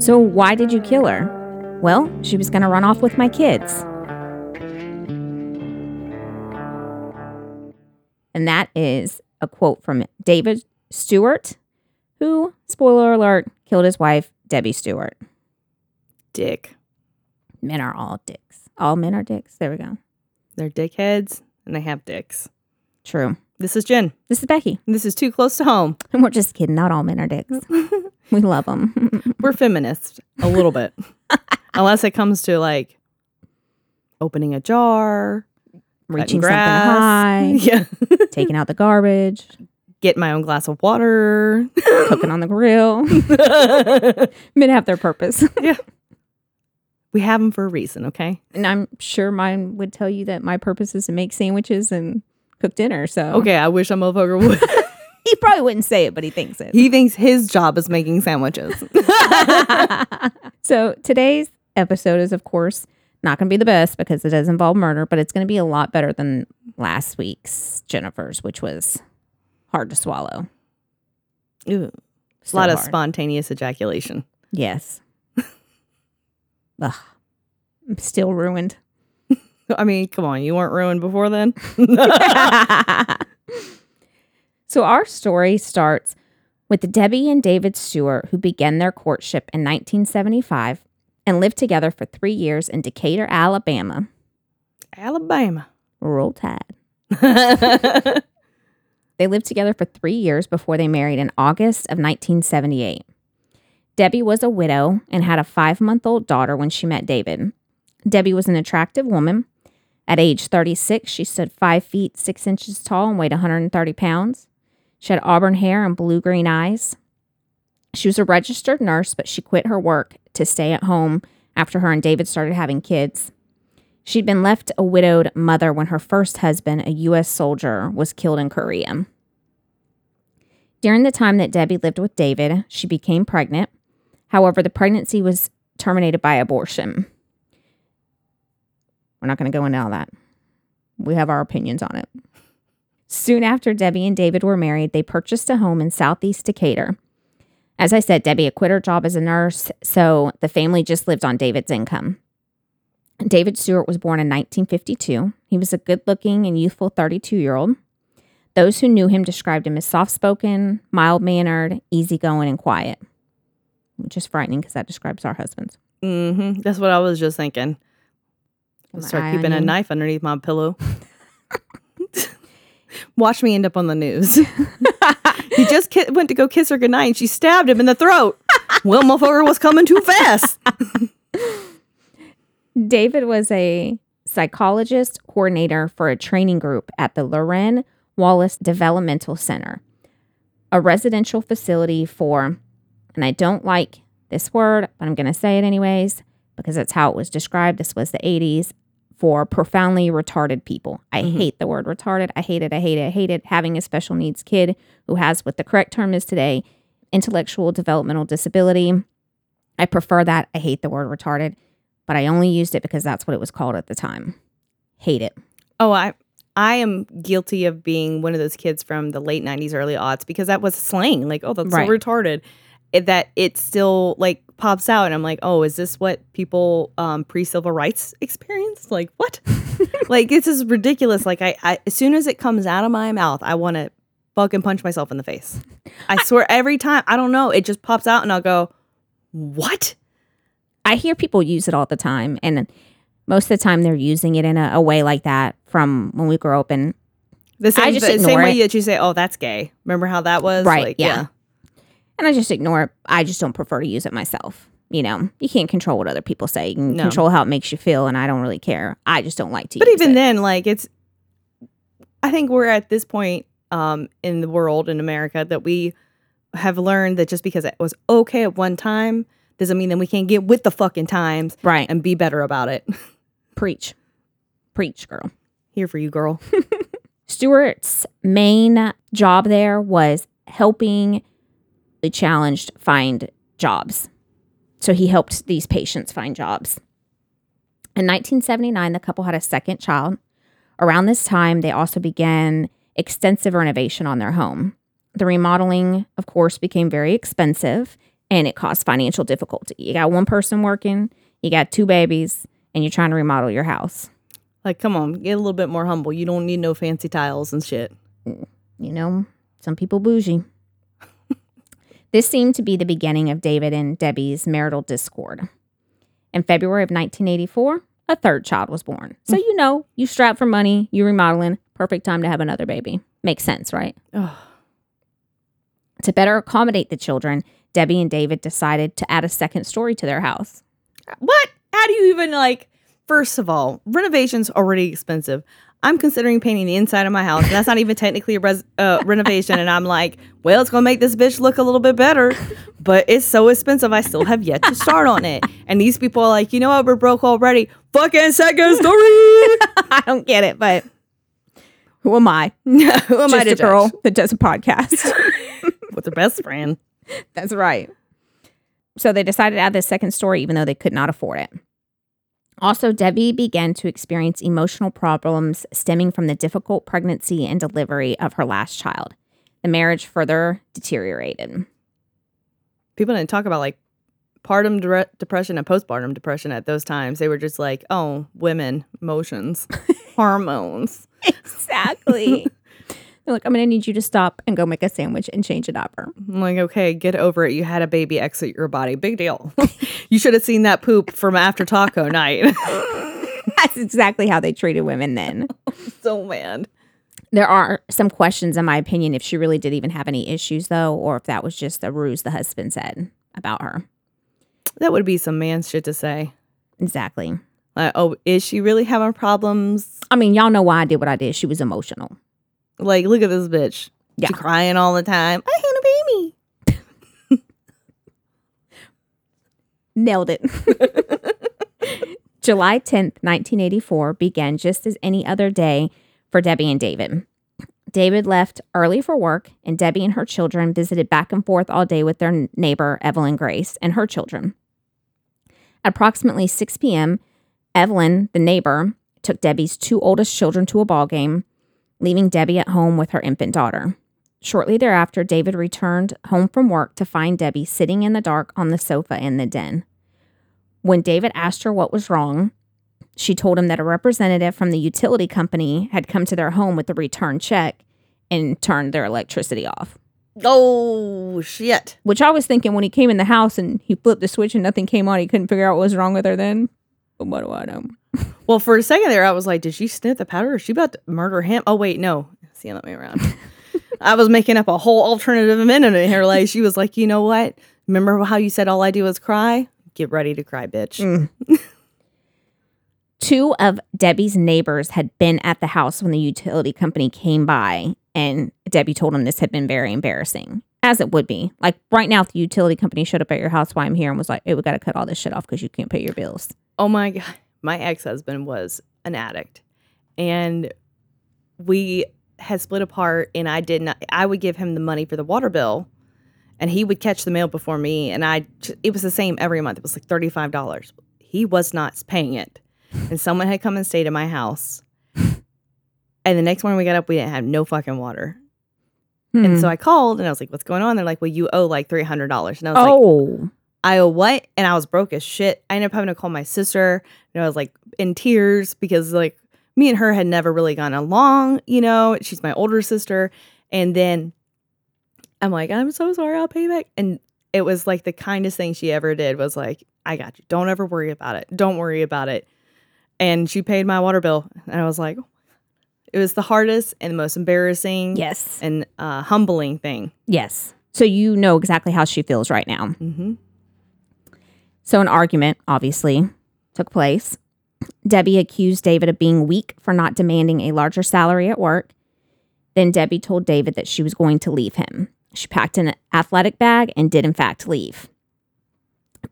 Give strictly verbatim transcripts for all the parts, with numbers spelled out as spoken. So why did you kill her? Well, she was going to run off with my kids. And that is a quote from David Stewart, who, spoiler alert, killed his wife, Debbie Stewart. Dick. Men are all dicks. All men are dicks. There we go. They're dickheads, and they have dicks. True. This is Jen. This is Becky. And this is Too Close to Home. And we're just kidding. Not all men are dicks. We love them. We're feminists. A little bit. Unless it comes to, like, opening a jar. Reaching something high. Yeah. Taking out the garbage. Getting my own glass of water. Cooking on the grill. Men have their purpose. Yeah. We have them for a reason, okay? And I'm sure mine would tell you that my purpose is to make sandwiches and cook dinner, so. Okay, I wish a motherfucker would. He probably wouldn't say it, but he thinks it. He thinks his job is making sandwiches. So today's episode is, of course, not going to be the best because it does involve murder, but it's going to be a lot better than last week's Jennifer's, which was hard to swallow. Ooh, so a lot hard. Of spontaneous ejaculation. Yes. Ugh, I'm still ruined. I mean, come on, you weren't ruined before then? So our story starts with Debbie and David Stewart, who began their courtship in nineteen seventy-five and lived together for three years in Decatur, Alabama. Alabama. Roll Tide. They lived together for three years before they married in August of nineteen seventy-eight. Debbie was a widow and had a five-month-old daughter when she met David. Debbie was an attractive woman. At age thirty-six, she stood five feet six inches tall and weighed one hundred thirty pounds. She had auburn hair and blue-green eyes. She was a registered nurse, but she quit her work to stay at home after her and David started having kids. She'd been left a widowed mother when her first husband, a U S soldier, was killed in Korea. During the time that Debbie lived with David, she became pregnant. However, the pregnancy was terminated by abortion. We're not going to go into all that. We have our opinions on it. Soon after Debbie and David were married, they purchased a home in southeast Decatur. As I said, Debbie had quit her job as a nurse, so the family just lived on David's income. David Stewart was born in nineteen fifty-two. He was a good-looking and youthful thirty-two-year-old. Those who knew him described him as soft-spoken, mild-mannered, easygoing, and quiet. Which is frightening because that describes our husbands. Mm-hmm. That's what I was just thinking. I'll start keeping a knife underneath my pillow. Watch me end up on the news. He just ki- went to go kiss her goodnight and she stabbed him in the throat. Well, motherfucker was coming too fast. David was a psychologist coordinator for a training group at the Loren Wallace Developmental Center, a residential facility for, and I don't like this word, but I'm going to say it anyways, because that's how it was described. This was the eighties, for profoundly retarded people. I mm-hmm. hate the word retarded. I hate it. I hate it. I hate it. Having a special needs kid who has what the correct term is today, intellectual developmental disability. I prefer that. I hate the word retarded, but I only used it because that's what it was called at the time. Hate it. Oh, I I am guilty of being one of those kids from the late nineties, early aughts, because that was slang. Like, oh, that's right. So retarded. It, that it still, like, pops out, and I'm like, oh, is this what people um, pre-civil rights experienced? Like, what? Like, this is ridiculous. Like, I, I as soon as it comes out of my mouth, I want to fucking punch myself in the face. I swear, every time, I don't know, it just pops out, and I'll go, what? I hear people use it all the time, and most of the time they're using it in a, a way like that from when we grew up, and the same, I just the, ignore same way it. That you say, oh, that's gay. Remember how that was? Right, like, yeah. yeah. And I just ignore it. I just don't prefer to use it myself. You know, you can't control what other people say. You can no. control how it makes you feel, and I don't really care. I just don't like to but use it. But even then, like, it's, I think we're at this point um, in the world, in America, that we have learned that just because it was okay at one time doesn't mean that we can't get with the fucking times right. and be better about it. Preach. Preach, girl. Here for you, girl. Stewart's main job there was helping challenged find jobs. So he helped these patients find jobs. In nineteen seventy-nine, the couple had a second child. Around this time, they also began extensive renovation on their home. The remodeling, of course, became very expensive. and it caused financial difficulty. You got one person working, you got two babies, and you're trying to remodel your house. Like, come on, get a little bit more humble. You don't need no fancy tiles and shit. You know, some people bougie. This seemed to be the beginning of David and Debbie's marital discord. In February of nineteen eighty-four, a third child was born. So, you know, you strapped for money, you remodeling, perfect time to have another baby. Makes sense, right? To better accommodate the children, Debbie and David decided to add a second story to their house. What? How do you even, like, first of all, renovation's already expensive. I'm considering painting the inside of my house. And that's not even technically a res- uh, renovation. And I'm like, well, it's going to make this bitch look a little bit better. But it's so expensive, I still have yet to start on it. And these people are like, you know what? We're broke already. Fucking second story. I don't get it, but who am I? Who am Just I to a girl judge? That does a podcast? With her best friend. That's right. So they decided to add this second story, even though they could not afford it. Also, Debbie began to experience emotional problems stemming from the difficult pregnancy and delivery of her last child. The marriage further deteriorated. People didn't talk about, like, partum de- depression and postpartum depression at those times. They were just like, oh, women, emotions, hormones. Exactly. They're like, I'm going to need you to stop and go make a sandwich and change a diaper. I'm like, okay, get over it. You had a baby exit your body. Big deal. You should have seen that poop from after taco night. That's exactly how they treated women then. So mad. There are some questions, in my opinion, if she really did even have any issues, though, or if that was just a ruse the husband said about her. That would be some man shit to say. Exactly. Like, oh, is she really having problems? I mean, y'all know why I did what I did. She was emotional. Like, look at this bitch. Yeah. She crying all the time. I had a baby. Nailed it. July tenth, nineteen eighty-four began just as any other day for Debbie and David. David left early for work, and Debbie and her children visited back and forth all day with their neighbor, Evelyn Grace, and her children. At approximately six p.m., Evelyn, the neighbor, took Debbie's two oldest children to a ball game, leaving Debbie at home with her infant daughter. Shortly thereafter, David returned home from work to find Debbie sitting in the dark on the sofa in the den. When David asked her what was wrong, she told him that a representative from the utility company had come to their home with a return check and turned their electricity off. Oh, shit. Which I was thinking when he came in the house and he flipped the switch and nothing came on, he couldn't figure out what was wrong with her then. But what do I know? Well, for a second there, I was like, did she sniff the powder? Is she about to murder him? Oh, wait, no. See, let me around. I was making up a whole alternative minute in her life. She was like, you know what? Remember how you said all I do is cry? Get ready to cry, bitch. Mm. Two of Debbie's neighbors had been at the house when the utility company came by, and Debbie told them this had been very embarrassing, as it would be. Like, right now, if the utility company showed up at your house while I'm here and was like, hey, we got to cut all this shit off because you can't pay your bills. Oh, my God. My ex-husband was an addict, and we had split apart, and I did not, I would give him the money for the water bill, and he would catch the mail before me, and I, it was the same every month. It was like thirty-five dollars. He was not paying it, and someone had come and stayed at my house, and the next morning we got up, we didn't have no fucking water, hmm. and so I called, and I was like, what's going on? They're like, well, you owe like three hundred dollars, and I was oh. like, I owe what? And I was broke as shit. I ended up having to call my sister, and I was like in tears because like me and her had never really gone along, you know, she's my older sister. And then I'm like, I'm so sorry, I'll pay back. And it was like the kindest thing she ever did was like, I got you. Don't ever worry about it. Don't worry about it. And she paid my water bill. And I was like, it was the hardest and the most embarrassing. Yes. And uh, humbling thing. Yes. So you know exactly how she feels right now. Mm-hmm. So an argument, obviously, took place. Debbie accused David of being weak for not demanding a larger salary at work. Then Debbie told David that she was going to leave him. She packed an athletic bag and did, in fact, leave.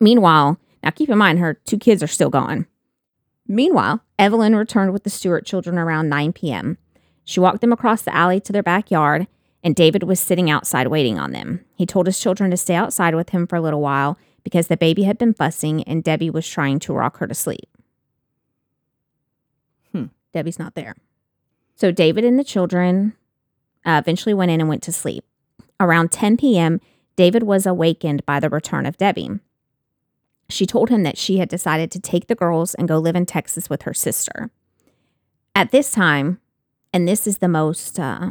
Meanwhile, now keep in mind, her two kids are still gone. Meanwhile, Evelyn returned with the Stewart children around nine p.m. She walked them across the alley to their backyard, and David was sitting outside waiting on them. He told his children to stay outside with him for a little while, because the baby had been fussing and Debbie was trying to rock her to sleep. Hmm. Debbie's not there. So David and the children uh, eventually went in and went to sleep. Around ten p.m., David was awakened by the return of Debbie. She told him that she had decided to take the girls and go live in Texas with her sister. At this time, and this is the most, uh,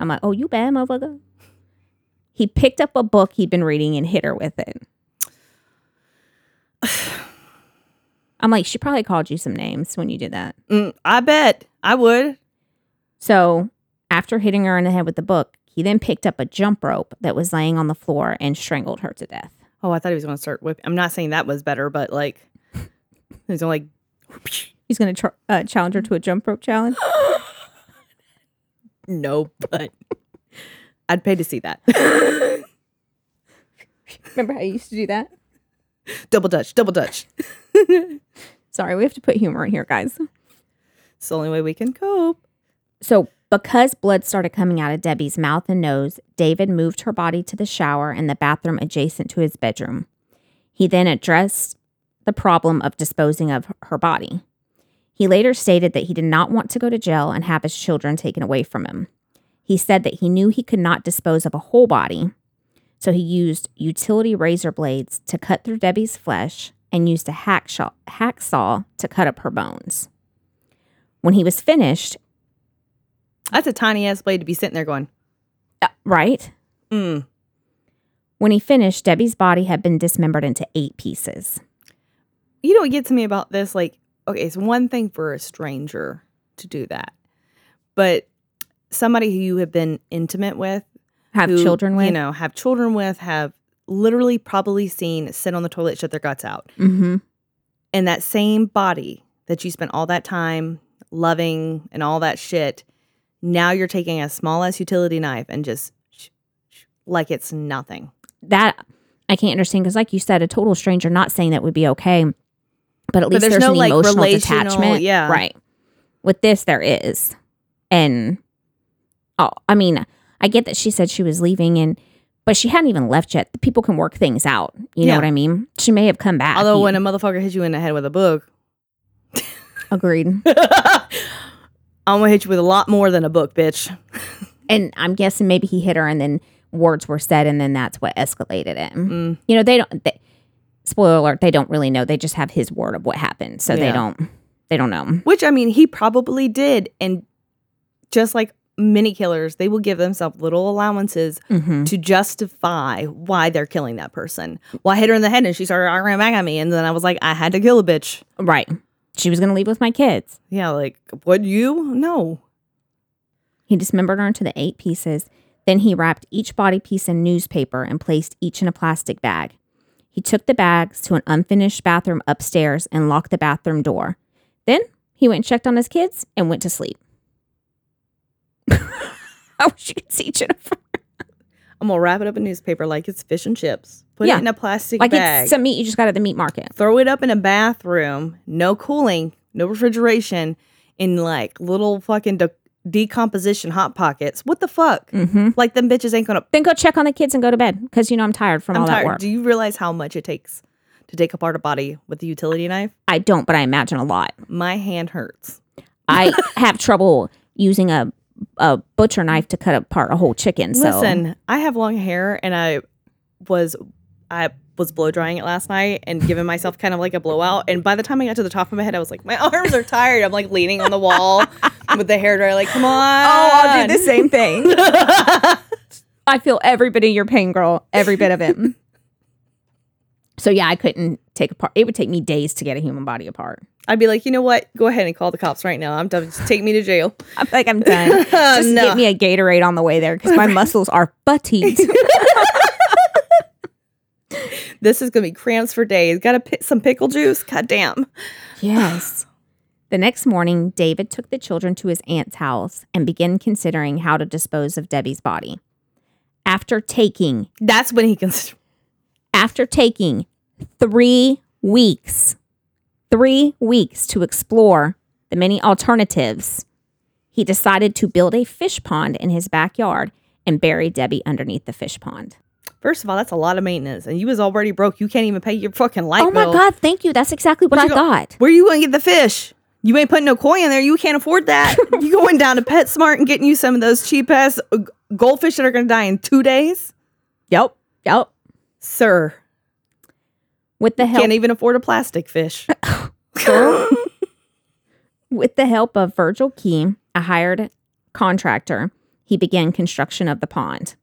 I'm like, oh, you bad motherfucker. He picked up a book he'd been reading and hit her with it. I'm like, she probably called you some names when you did that. Mm, I bet. I would. So after hitting her in the head with the book, he then picked up a jump rope that was laying on the floor and strangled her to death. Oh, I thought he was going to start whipping. I'm not saying that was better, but like, he's going to like. He's going to tr- uh, challenge her to a jump rope challenge? No, but I'd pay to see that. Remember how you used to do that? Double Dutch, double Dutch. Sorry, we have to put humor in here, guys. It's the only way we can cope. So because blood started coming out of Debbie's mouth and nose, David moved her body to the shower in the bathroom adjacent to his bedroom. He then addressed the problem of disposing of her body. He later stated that he did not want to go to jail and have his children taken away from him. He said that he knew he could not dispose of a whole body, so he used utility razor blades to cut through Debbie's flesh and used a hacksaw, hacksaw to cut up her bones. When he was finished... That's a tiny-ass blade to be sitting there going... Uh, right? Mm. When he finished, Debbie's body had been dismembered into eight pieces. You know what gets me about this? Like, okay, it's one thing for a stranger to do that. But somebody who you have been intimate with... Have who, children with. You know, have children with, have literally probably seen sit on the toilet, shut their guts out. Mm-hmm. And that same body that you spent all that time loving and all that shit... Now you're taking a small-ass utility knife and just, sh- sh- like it's nothing. That, I can't understand, because like you said, a total stranger, not saying that would be okay, but at least but there's, there's no, an like, emotional detachment. Yeah. Right. With this, there is. And, oh, I mean, I get that she said she was leaving, and but she hadn't even left yet. The people can work things out. You yeah. know what I mean? She may have come back. Although you, when a motherfucker hits you in the head with a book. Agreed. I'm going to hit you with a lot more than a book, bitch. And I'm guessing maybe he hit her and then words were said and then that's what escalated it. Mm. You know, they don't, they, spoiler alert, they don't really know. They just have his word of what happened. So yeah. they don't, they don't know. Which, I mean, he probably did. And just like many killers, they will give themselves little allowances mm-hmm. to justify why they're killing that person. Well, I hit her in the head and she started arguing back at me. And then I was like, I had to kill a bitch. Right. She was going to leave with my kids. Yeah, like, would you? No. He dismembered her into the eight pieces. Then he wrapped each body piece in newspaper and placed each in a plastic bag. He took the bags to an unfinished bathroom upstairs and locked the bathroom door. Then he went and checked on his kids and went to sleep. I wish you could see Jennifer. I'm going to wrap it up in newspaper like it's fish and chips. Put yeah. it in a plastic like bag. Like it's some meat you just got at the meat market. Throw it up in a bathroom. No cooling. No refrigeration. In like little fucking de- decomposition hot pockets. What the fuck? Mm-hmm. Like them bitches ain't going to... Then go check on the kids and go to bed. Because you know I'm tired from I'm all tired. that work. Do you realize how much it takes to take apart a body with a utility knife? I don't, but I imagine a lot. My hand hurts. I have trouble using a... a butcher knife to cut apart a whole chicken. So listen, I have long hair and I was I was blow drying it last night and giving myself kind of like a blowout, and by the time I got to the top of my head I was like, my arms are tired. I'm like leaning on the wall with the hair dryer like, come on. Oh, I'll do the same thing. I feel every bit of your pain, girl. Every bit of it. So yeah, I couldn't take apart. It would take me days to get a human body apart. I'd be like, you know what? Go ahead and call the cops right now. I'm done. Just take me to jail. I'm like, I'm done. Just no. Get me a Gatorade on the way there because my muscles are fatigued. This is going to be cramps for days. Got to pick some pickle juice. God damn. Yes. The next morning, David took the children to his aunt's house and began considering how to dispose of Debbie's body. After taking... That's when he considered... After taking three weeks... Three weeks to explore the many alternatives, he decided to build a fish pond in his backyard and bury Debbie underneath the fish pond. First of all, that's a lot of maintenance. And you was already broke. You can't even pay your fucking light bill. Oh, my God. Thank you. That's exactly what I thought. Where are you going to get the fish? You ain't putting no koi in there. You can't afford that. You going down to PetSmart and getting you some of those cheap-ass goldfish that are going to die in two days? Yep. Yep. Sir. With the help. Can't even afford a plastic fish. With the help of Virgil Keem, a hired contractor, he began construction of the pond.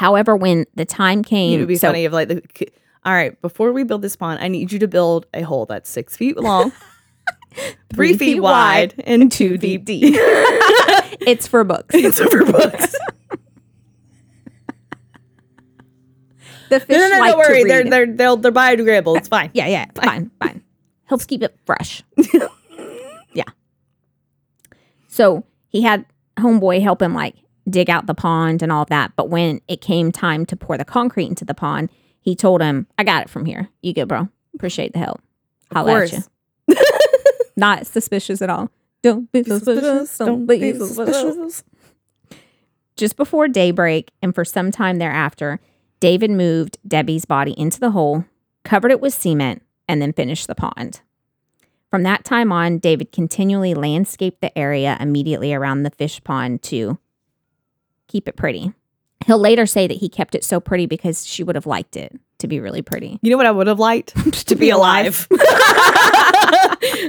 However, when the time came... It would be so, funny if like... The, all right, before we build this pond, I need you to build a hole that's six feet long, three, three feet, feet wide, wide, and two feet deep. It's for books. It's for books. The fish no, no, no, like don't worry. They're, they're, they're, they're biodegradable. It's fine. Yeah, yeah. Fine, fine. fine. Helps keep it fresh. Yeah. So he had homeboy help him like dig out the pond and all that. But when it came time to pour the concrete into the pond, he told him, I got it from here. You good, bro. Appreciate the help. Holla at you. Not suspicious at all. Don't be suspicious. Don't be suspicious. Just before daybreak and for some time thereafter, David moved Debbie's body into the hole, covered it with cement, and then finished the pond. From that time on, David continually landscaped the area immediately around the fish pond to keep it pretty. He'll later say that he kept it so pretty because she would have liked it to be really pretty. You know what I would have liked? to be alive.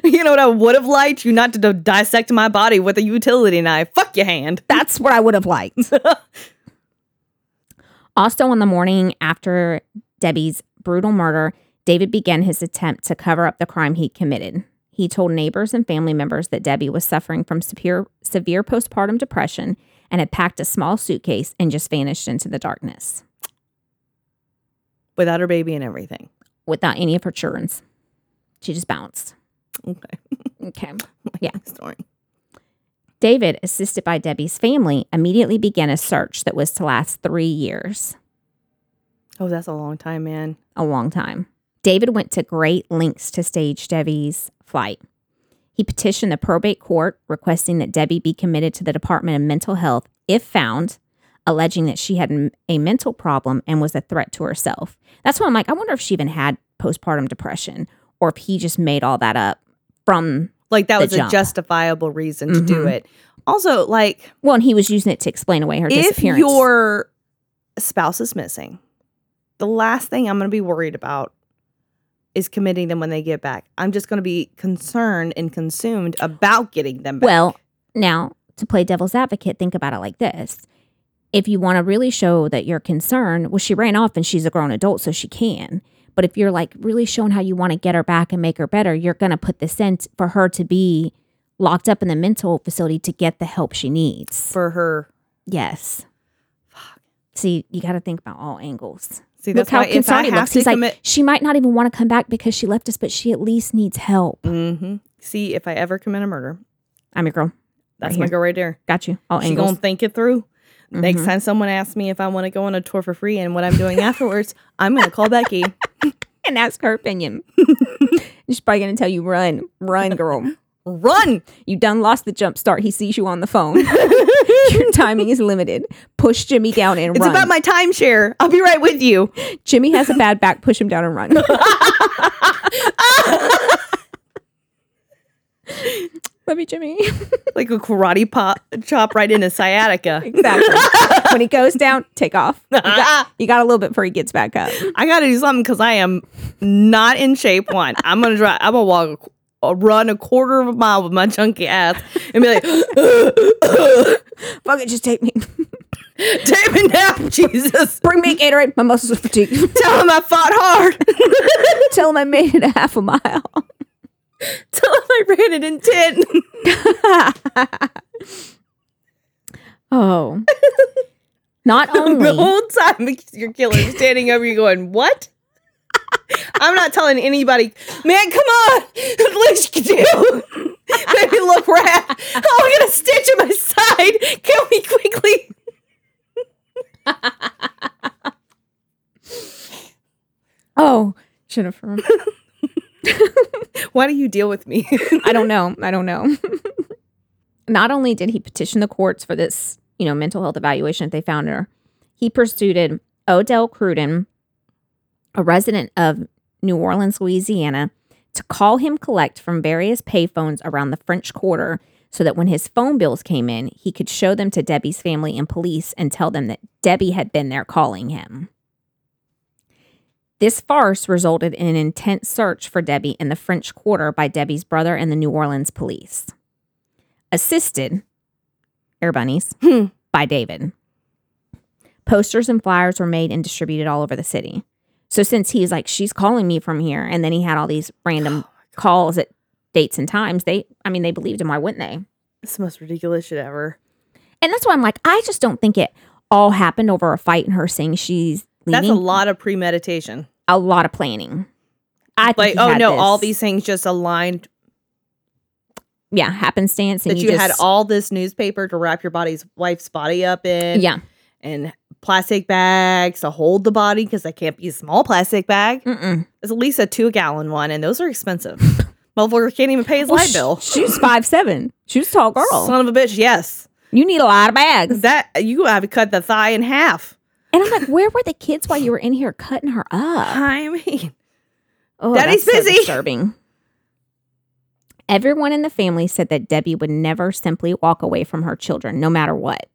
You know what I would have liked? You not to d- dissect my body with a utility knife. Fuck your hand. That's what I would have liked. Also, on the morning after Debbie's brutal murder, David began his attempt to cover up the crime he committed. He told neighbors and family members that Debbie was suffering from severe, severe postpartum depression and had packed a small suitcase and just vanished into the darkness. Without her baby and everything. Without any of her children. She just bounced. Okay. Okay. Yeah. Sorry. David, assisted by Debbie's family, immediately began a search that was to last three years. Oh, that's a long time, man. A long time. David went to great lengths to stage Debbie's flight. He petitioned the probate court, requesting that Debbie be committed to the Department of Mental Health if found, alleging that she had a mental problem and was a threat to herself. That's why I'm like, I wonder if she even had postpartum depression or if he just made all that up from... Like, that was a justifiable reason to mm-hmm. do it. Also, like... Well, and he was using it to explain away her if disappearance. If your spouse is missing, the last thing I'm going to be worried about is committing them when they get back. I'm just going to be concerned and consumed about getting them back. Well, now, to play devil's advocate, think about it like this. If you want to really show that you're concerned, well, she ran off and she's a grown adult, so she can. But if you're like really showing how you want to get her back and make her better, you're going to put this in for her to be locked up in the mental facility to get the help she needs. For her. Yes. Fuck. See, you got to think about all angles. See, that's Look how why, concerned he looks. He's commit- like, she might not even want to come back because she left us, but she at least needs help. Mm-hmm. See, if I ever commit a murder. I'm your girl. That's right my here. Girl right there. Got you. All angles. She's going to think it through. Mm-hmm. Next time someone asks me if I want to go on a tour for free and what I'm doing afterwards, I'm going to call Becky. And ask her opinion. She's probably going to tell you, run, run, girl. Run. You done lost the jump start. He sees you on the phone. Your timing is limited. Push Jimmy down and it's run. It's about my timeshare. I'll be right with you. Jimmy has a bad back. Push him down and run. Love you, Jimmy. Like a karate pop, chop right into sciatica. Exactly. When he goes down, take off. You got, you got a little bit before he gets back up. I got to do something because I am not in shape. One, I'm gonna drive. I'm gonna walk, a, run a quarter of a mile with my junky ass and be like, "Fuck it, just take me, take me now, Jesus. Bring me a Gatorade. My muscles are fatigued. Tell him I fought hard. Tell him I made it a half a mile." Tell him I ran it in ten. Oh. Not only. The whole time your killer's standing over you going, what? I'm not telling anybody. Man, come on. At least you can do. Make me look rad. I'm going to stitch in my side. Kill me quickly. Oh, Jennifer. Why do you deal with me? I don't know. I don't know. Not only did he petition the courts for this, you know, mental health evaluation that they found her, he pursued Odell Cruden, a resident of New Orleans, Louisiana, to call him collect from various payphones around the French Quarter so that when his phone bills came in, he could show them to Debbie's family and police and tell them that Debbie had been there calling him. This farce resulted in an intense search for Debbie in the French Quarter by Debbie's brother and the New Orleans police. Assisted, air bunnies, hmm. by David. Posters and flyers were made and distributed all over the city. So since he's like, she's calling me from here, and then he had all these random oh calls at dates and times, they, I mean, they believed him. Why wouldn't they? It's the most ridiculous shit ever. And that's why I'm like, I just don't think it all happened over a fight and her saying she's leaving. That's a lot of premeditation. A lot of planning. I think Like, oh no, this. all these things just aligned. Yeah, happenstance. And that you, you just, had all this newspaper to wrap your body's wife's body up in. Yeah. And plastic bags to hold the body because they can't be a small plastic bag. Mm-mm. It's at least a two-gallon one, and those are expensive. Motherfucker can't even pay his well, light sh- bill. She's five seven. She's a tall girl. Son of a bitch, yes. You need a lot of bags. That you have to cut the thigh in half. And I'm like, where were the kids while you were in here cutting her up? I mean, oh, Daddy's that's busy. So disturbing. Everyone in the family said that Debbie would never simply walk away from her children, no matter what.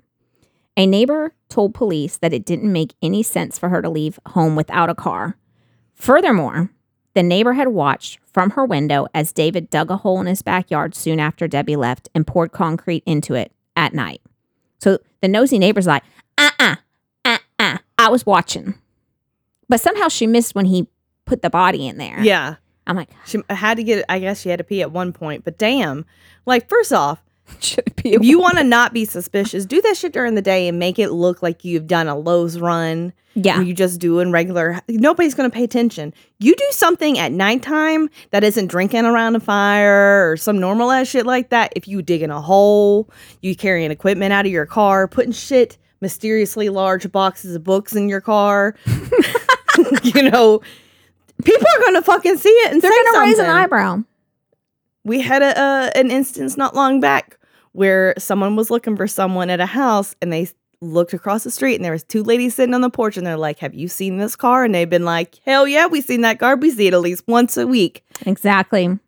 A neighbor told police that it didn't make any sense for her to leave home without a car. Furthermore, the neighbor had watched from her window as David dug a hole in his backyard soon after Debbie left and poured concrete into it at night. So the nosy neighbor's like, uh-uh, uh-uh, I was watching. But somehow she missed when he put the body in there. Yeah. I'm like. She had to get, I guess she had to pee at one point, but damn. Like, first off, if you want to not be suspicious, do that shit during the day and make it look like you've done a Lowe's run. Yeah. You just do in regular. Nobody's going to pay attention. You do something at nighttime that isn't drinking around a fire or some normal ass shit like that. If you dig in a hole, you carrying equipment out of your car, putting shit, mysteriously large boxes of books in your car. You know, people are going to fucking see it and they're going to raise an eyebrow. We had a uh, an instance not long back where someone was looking for someone at a house and they looked across the street and there was two ladies sitting on the porch and they're like, have you seen this car? And they've been like, hell yeah, we've seen that car. We see it at least once a week. Exactly.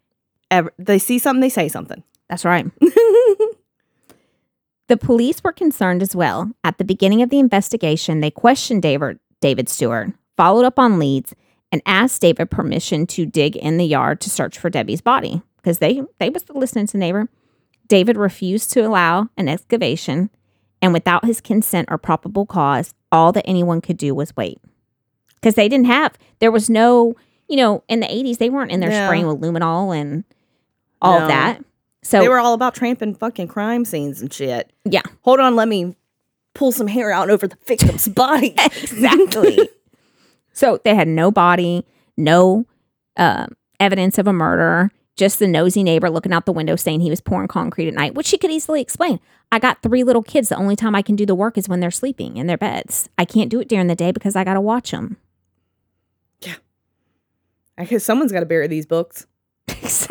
Ever- they see something, they say something. That's right. The police were concerned as well. At the beginning of the investigation, they questioned David, David Stewart, followed up on leads, and asked David permission to dig in the yard to search for Debbie's body. Because they, they was listening to the neighbor. David refused to allow an excavation, and without his consent or probable cause, all that anyone could do was wait. Because they didn't have, there was no, you know, in the eighties, they weren't in there no. spraying with luminol and all no. of that. So they were all about tramping fucking crime scenes and shit. Yeah. Hold on, let me pull some hair out over the victim's body. Exactly. So they had no body, no uh, evidence of a murder. Just the nosy neighbor looking out the window saying he was pouring concrete at night, which she could easily explain. I got three little kids. The only time I can do the work is when they're sleeping in their beds. I can't do it during the day because I got to watch them. Yeah. I guess someone's got to bury these books.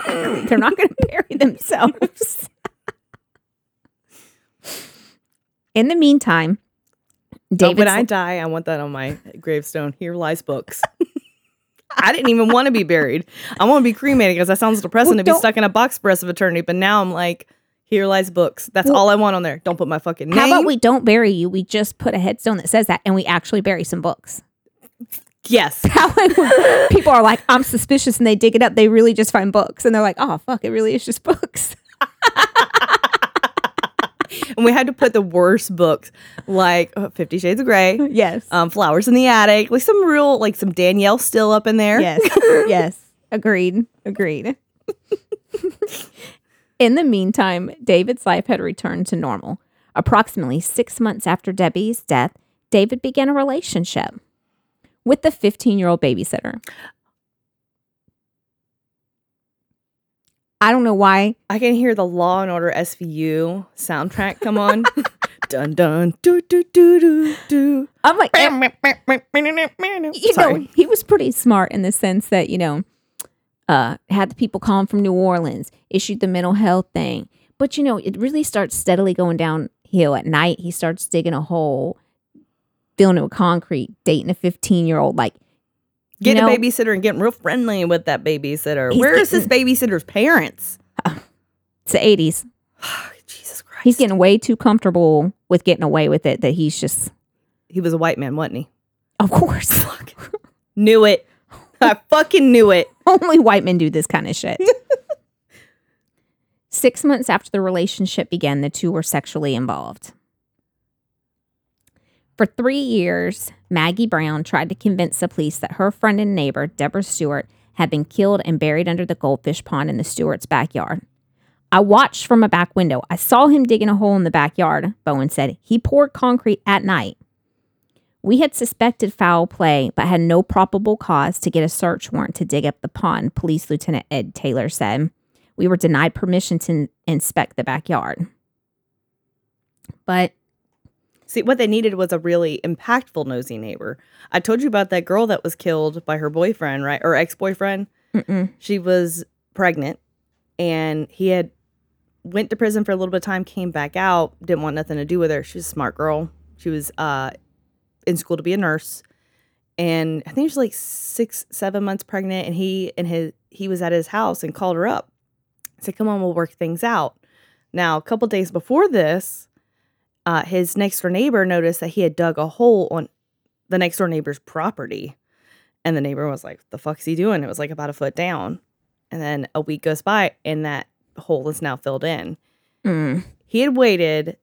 They're not going to bury themselves. In the meantime, David. Oh, when I die, I want that on my gravestone. Here lies books. I didn't even want to be buried. I want to be cremated because that sounds depressing well, to be stuck in a box for the rest of eternity. But now I'm like, here lies books. That's well, all I want on there. Don't put my fucking name. How about we don't bury you? We just put a headstone that says that and we actually bury some books. Yes. People are like, I'm suspicious, and they dig it up. They really just find books. And they're like, oh, fuck, it really is just books. And we had to put the worst books, like oh, Fifty Shades of Grey. Yes. Um, Flowers in the Attic. Like some real, like some Danielle Still up in there. Yes. Yes. Agreed. Agreed. In the meantime, David's life had returned to normal. Approximately six months after Debbie's death, David began a relationship with the fifteen-year-old babysitter. I don't know why. I can hear the Law and Order S V U soundtrack come on. Dun, dun, do, do, do, do, do. I'm like, you Sorry. know, he was pretty smart in the sense that, you know, uh, had the people call him from New Orleans, issued the mental health thing. But, you know, it really starts steadily going downhill at night. He starts digging a hole, filling it with concrete, dating a fifteen-year-old, like, Getting you know, a babysitter and getting real friendly with that babysitter. Where is this babysitter's parents? Uh, it's the eighties. Jesus Christ. He's getting way too comfortable with getting away with it that he's just... He was a white man, wasn't he? Of course. Fuck. Knew it. I fucking knew it. Only white men do this kind of shit. Six months after the relationship began, the two were sexually involved. For three years, Maggie Brown tried to convince the police that her friend and neighbor, Deborah Stewart, had been killed and buried under the goldfish pond in the Stewarts' backyard. I watched from a back window. I saw him digging a hole in the backyard, Bowen said. He poured concrete at night. We had suspected foul play, but had no probable cause to get a search warrant to dig up the pond, Police Lieutenant Ed Taylor said. We were denied permission to inspect the backyard. But... See, what they needed was a really impactful nosy neighbor. I told you about that girl that was killed by her boyfriend, right? Or ex-boyfriend. Mm-mm. She was pregnant, and he had went to prison for a little bit of time, came back out, didn't want nothing to do with her. She was a smart girl. She was uh, in school to be a nurse, and I think she was like six, seven months pregnant, and he and his he was at his house and called her up. He said, come on, we'll work things out. Now, a couple days before this, Uh, his next-door neighbor noticed that he had dug a hole on the next-door neighbor's property. And the neighbor was like, what the fuck's he doing? It was like about a foot down. And then a week goes by, and that hole is now filled in. Mm. He had waited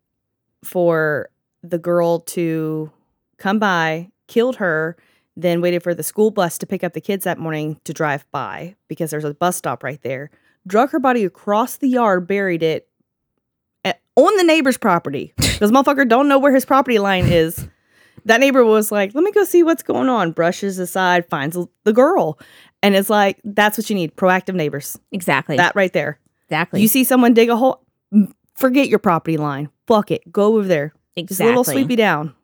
for the girl to come by, killed her, then waited for the school bus to pick up the kids that morning to drive by because there's a bus stop right there, drug her body across the yard, buried it, on the neighbor's property. This motherfucker don't know where his property line is. That neighbor was like, let me go see what's going on. Brushes aside, finds the girl. And it's like, that's what you need. Proactive neighbors. Exactly. That right there. Exactly. You see someone dig a hole, forget your property line. Fuck it. Go over there. Exactly. Just a little sweepy down.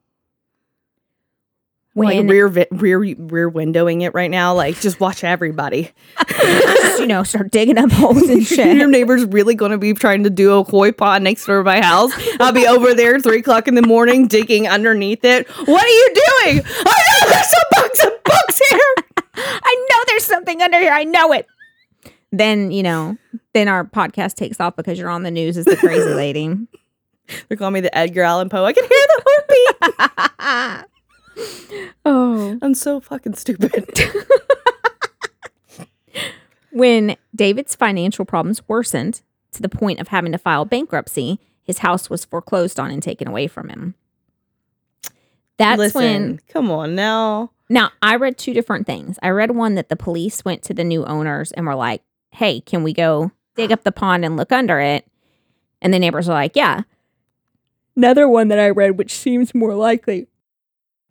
When, like rear, vi- rear rear windowing it right now. Like, just watch everybody. Just, you know, start digging up holes and shit. Your neighbor's really going to be trying to do a koi pond next door to my house. I'll be over there at three o'clock in the morning digging underneath it. What are you doing? I know there's some bugs and bugs here. I know there's something under here. I know it. Then, you know, then our podcast takes off because you're on the news as the crazy lady. They call me the Edgar Allan Poe. I can hear the heartbeat. Oh, I'm so fucking stupid. When David's financial problems worsened to the point of having to file bankruptcy, his house was foreclosed on and taken away from him. That's Listen, when... Come on now. Now, I read two different things. I read one that the police went to the new owners and were like, hey, can we go dig up the pond and look under it? And the neighbors were like, yeah. Another one that I read, which seems more likely...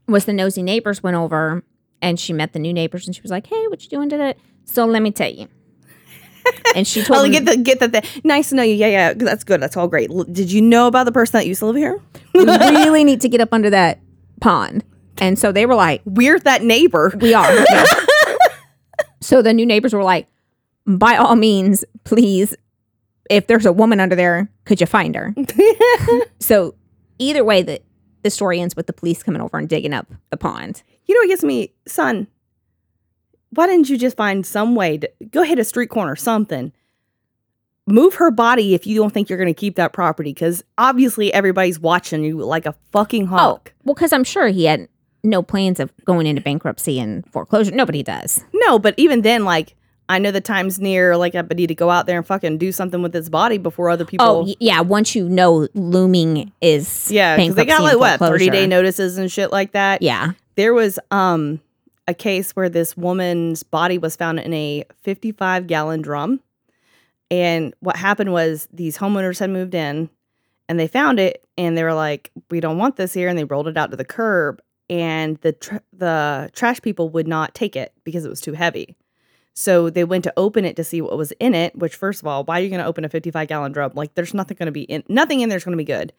was the nosy neighbors went over and she met the new neighbors and she was like, hey, what you doing today? So let me tell you. And she told oh, them. Get the, get the thing. Nice to know you. Yeah, yeah. That's good. That's all great. L- did you know about the person that used to live here? We really need to get up under that pond. And so they were like. We're that neighbor. We are. Yeah. So the new neighbors were like, by all means, please, if there's a woman under there, could you find her? So either way, the. The story ends with the police coming over and digging up the pond. You know what gets me? Son, why didn't you just find some way to go hit a street corner or something? Move her body if you don't think you're going to keep that property, because obviously everybody's watching you like a fucking hawk. Oh, well, because I'm sure he had no plans of going into bankruptcy and foreclosure. Nobody does. No, but even then, like, I know the time's near, like, I need to go out there and fucking do something with his body before other people... Oh, yeah, once you know looming is... Yeah, because they got, like, what, thirty-day notices and shit like that? Yeah. There was um a case where this woman's body was found in a fifty-five gallon drum, and what happened was these homeowners had moved in, and they found it, and they were like, we don't want this here, and they rolled it out to the curb, and the tr- the trash people would not take it because it was too heavy. So they went to open it to see what was in it, which, first of all, why are you going to open a fifty-five gallon drum? Like, there's nothing going to be in nothing in there's going to be good.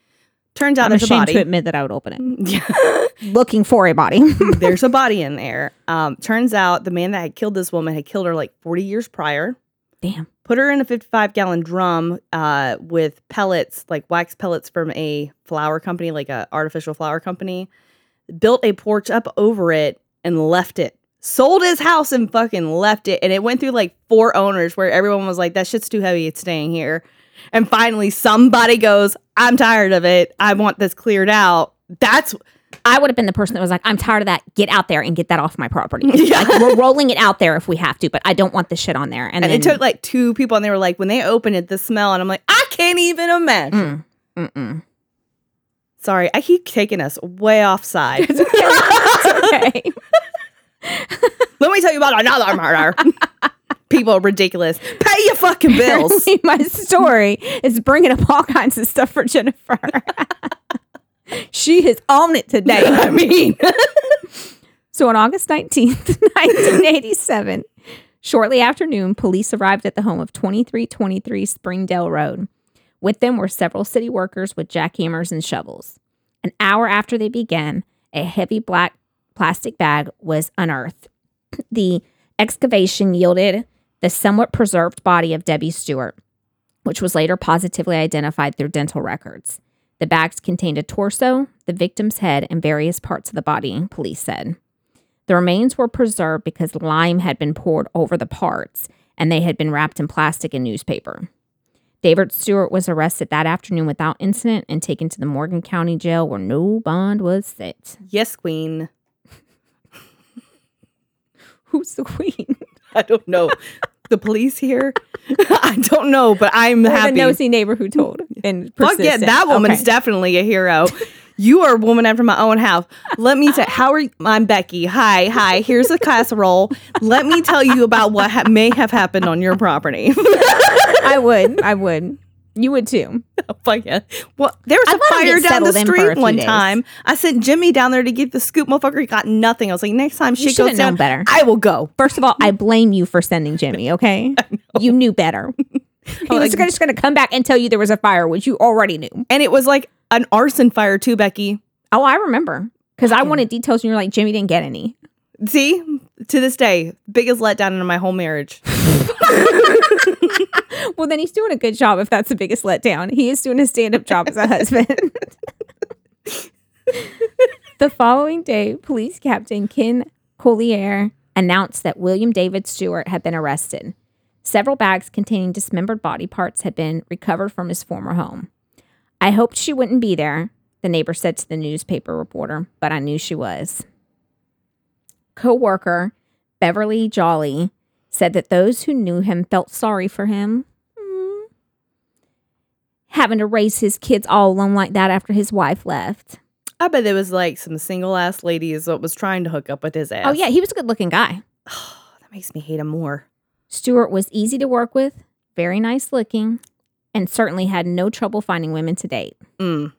Turns out I'm there's a body. I'm ashamed to admit that I would open it. Looking for a body. There's a body in there. Um, turns out the man that had killed this woman had killed her like forty years prior. Damn. Put her in a fifty-five gallon drum uh, with pellets, like wax pellets from a flower company, like a artificial flower company. Built a porch up over it and left it. Sold his house and fucking left it. And it went through like four owners where everyone was like, that shit's too heavy. It's staying here. and finally somebody goes, I'm tired of it. I want this cleared out. That's... I would have been the person that was like, I'm tired of that. Get out there and get that off my property. Yeah. Like, we're rolling it out there if we have to, but I don't want this shit on there. And, and then, it took like two people, and they were like, when they opened it, the smell, and I'm like, I can't even imagine. Mm, mm-mm. Sorry, I keep taking us way offside. It's okay. It's okay. Let me tell you about another murder. People are ridiculous. Pay your fucking bills. My story is bringing up all kinds of stuff for Jennifer. She has owned it today. I mean. So on August nineteenth, nineteen eighty-seven, shortly after noon, police arrived at the home of twenty-three twenty-three Springdale Road. With them were several city workers with jackhammers and shovels. An hour after they began, a heavy black plastic bag was unearthed. The excavation yielded the somewhat preserved body of Debbie Stewart, which was later positively identified through dental records. The bags contained a torso, the victim's head, and various parts of the body, police said. The remains were preserved because lime had been poured over the parts, and they had been wrapped in plastic and newspaper. David Stewart was arrested that afternoon without incident and taken to the Morgan County Jail, where no bond was set. Yes, queen. Who's the queen? I don't know. The police here? I don't know, but I'm We're happy. The nosy neighbor who told and persistent. Fuck yeah, that woman's okay. Definitely a hero. You are a woman after my own house. Let me tell how are you? I'm Becky. Hi, hi. Here's a casserole. Let me tell you about what ha- may have happened on your property. I would. I would. You would too. Oh, fuck yeah. Well, there was a fire down the street one time. I sent Jimmy down there to get the scoop. Motherfucker, he got nothing. I was like, next time shit goes down, better. I will go. First of all, I blame you for sending Jimmy, okay? You knew better. He was like, just going to come back and tell you there was a fire, which you already knew. And it was like an arson fire too, Becky. Oh, I remember. Because I wanted details, and you're like, Jimmy didn't get any. See? To this day, biggest letdown in my whole marriage. Well, then he's doing a good job if that's the biggest letdown. He is doing a stand-up job as a husband. The following day, police captain Ken Collier announced that William David Stewart had been arrested. Several bags containing dismembered body parts had been recovered from his former home. I hoped she wouldn't be there, the neighbor said to the newspaper reporter, but I knew she was. Co-worker Beverly Jolly said that those who knew him felt sorry for him. Mm. Having to raise his kids all alone like that after his wife left. I bet there was like some single-ass ladies that was trying to hook up with his ass. Oh, yeah. He was a good-looking guy. Oh, that makes me hate him more. Stewart was easy to work with, very nice-looking, and certainly had no trouble finding women to date. Mm.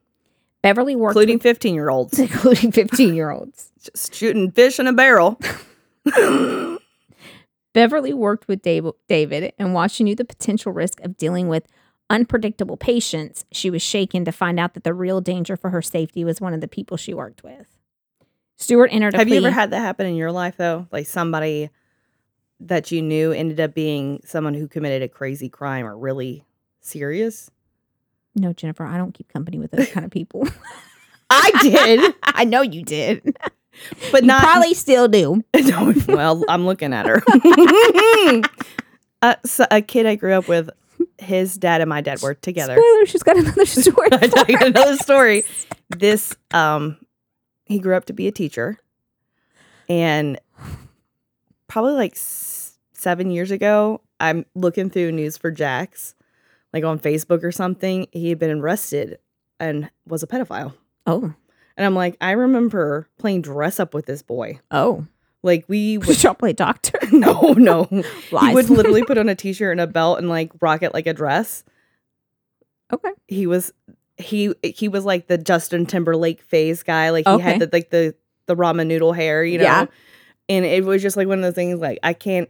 Beverly worked Including with, fifteen-year-olds. Including fifteen-year-olds. Just shooting fish in a barrel. Beverly worked with David, and while she knew the potential risk of dealing with unpredictable patients, she was shaken to find out that the real danger for her safety was one of the people she worked with. Stewart entered a Have plea. You ever had that happen in your life, though? Like somebody that you knew ended up being someone who committed a crazy crime or really serious? No, Jennifer, I don't keep company with those kind of people. I did. I know you did. But you not probably still do. Well, I'm looking at her. uh, so a kid I grew up with, his dad and my dad worked together. Spoiler, she's got another story. I got another story. This, um, he grew up to be a teacher, and probably like s- seven years ago, I'm looking through News for Jax, like on Facebook or something. He had been arrested and was a pedophile. Oh. And I'm like, I remember playing dress up with this boy. Oh. Like we would. Did y'all play doctor? No, no. Lies. He would literally put on a t-shirt and a belt and like rock it like a dress. Okay. He was, he, he was like the Justin Timberlake phase guy. Like he okay. had the, like the, the ramen noodle hair, you know? Yeah. And it was just like one of those things like I can't,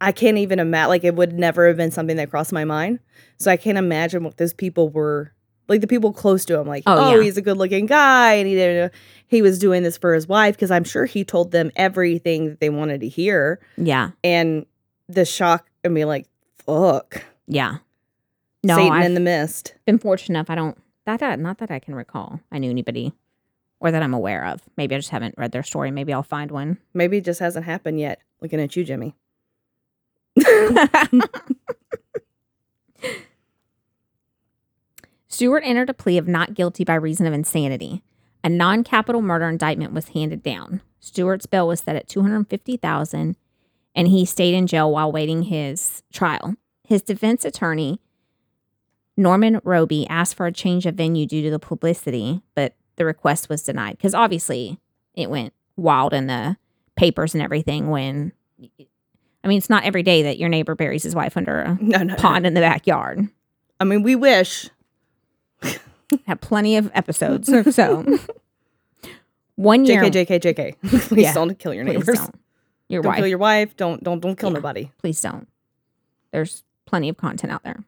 I can't even imagine. Like it would never have been something that crossed my mind. So I can't imagine what those people were. Like, the people close to him, like, oh, oh yeah. He's a good-looking guy, and he didn't know he was doing this for his wife, because I'm sure he told them everything that they wanted to hear. Yeah. And the shock and be like, fuck. Yeah. No, Satan I've in the mist. Been fortunate enough. I don't, that, that, not that I can recall I knew anybody, or that I'm aware of. Maybe I just haven't read their story. Maybe I'll find one. Maybe it just hasn't happened yet. Looking at you, Jimmy. Stewart entered a plea of not guilty by reason of insanity. A non-capital murder indictment was handed down. Stewart's bail was set at two hundred fifty thousand dollars, and he stayed in jail while waiting his trial. His defense attorney, Norman Roby, asked for a change of venue due to the publicity, but the request was denied because obviously it went wild in the papers and everything when, I mean, it's not every day that your neighbor buries his wife under a no, no, pond no. in the backyard. I mean, we wish. Had plenty of episodes. So one year. J K, J K, J K. Please yeah, don't kill your neighbors. Please don't. Your don't wife. Kill your wife. Don't don't don't kill yeah, nobody. Please don't. There's plenty of content out there.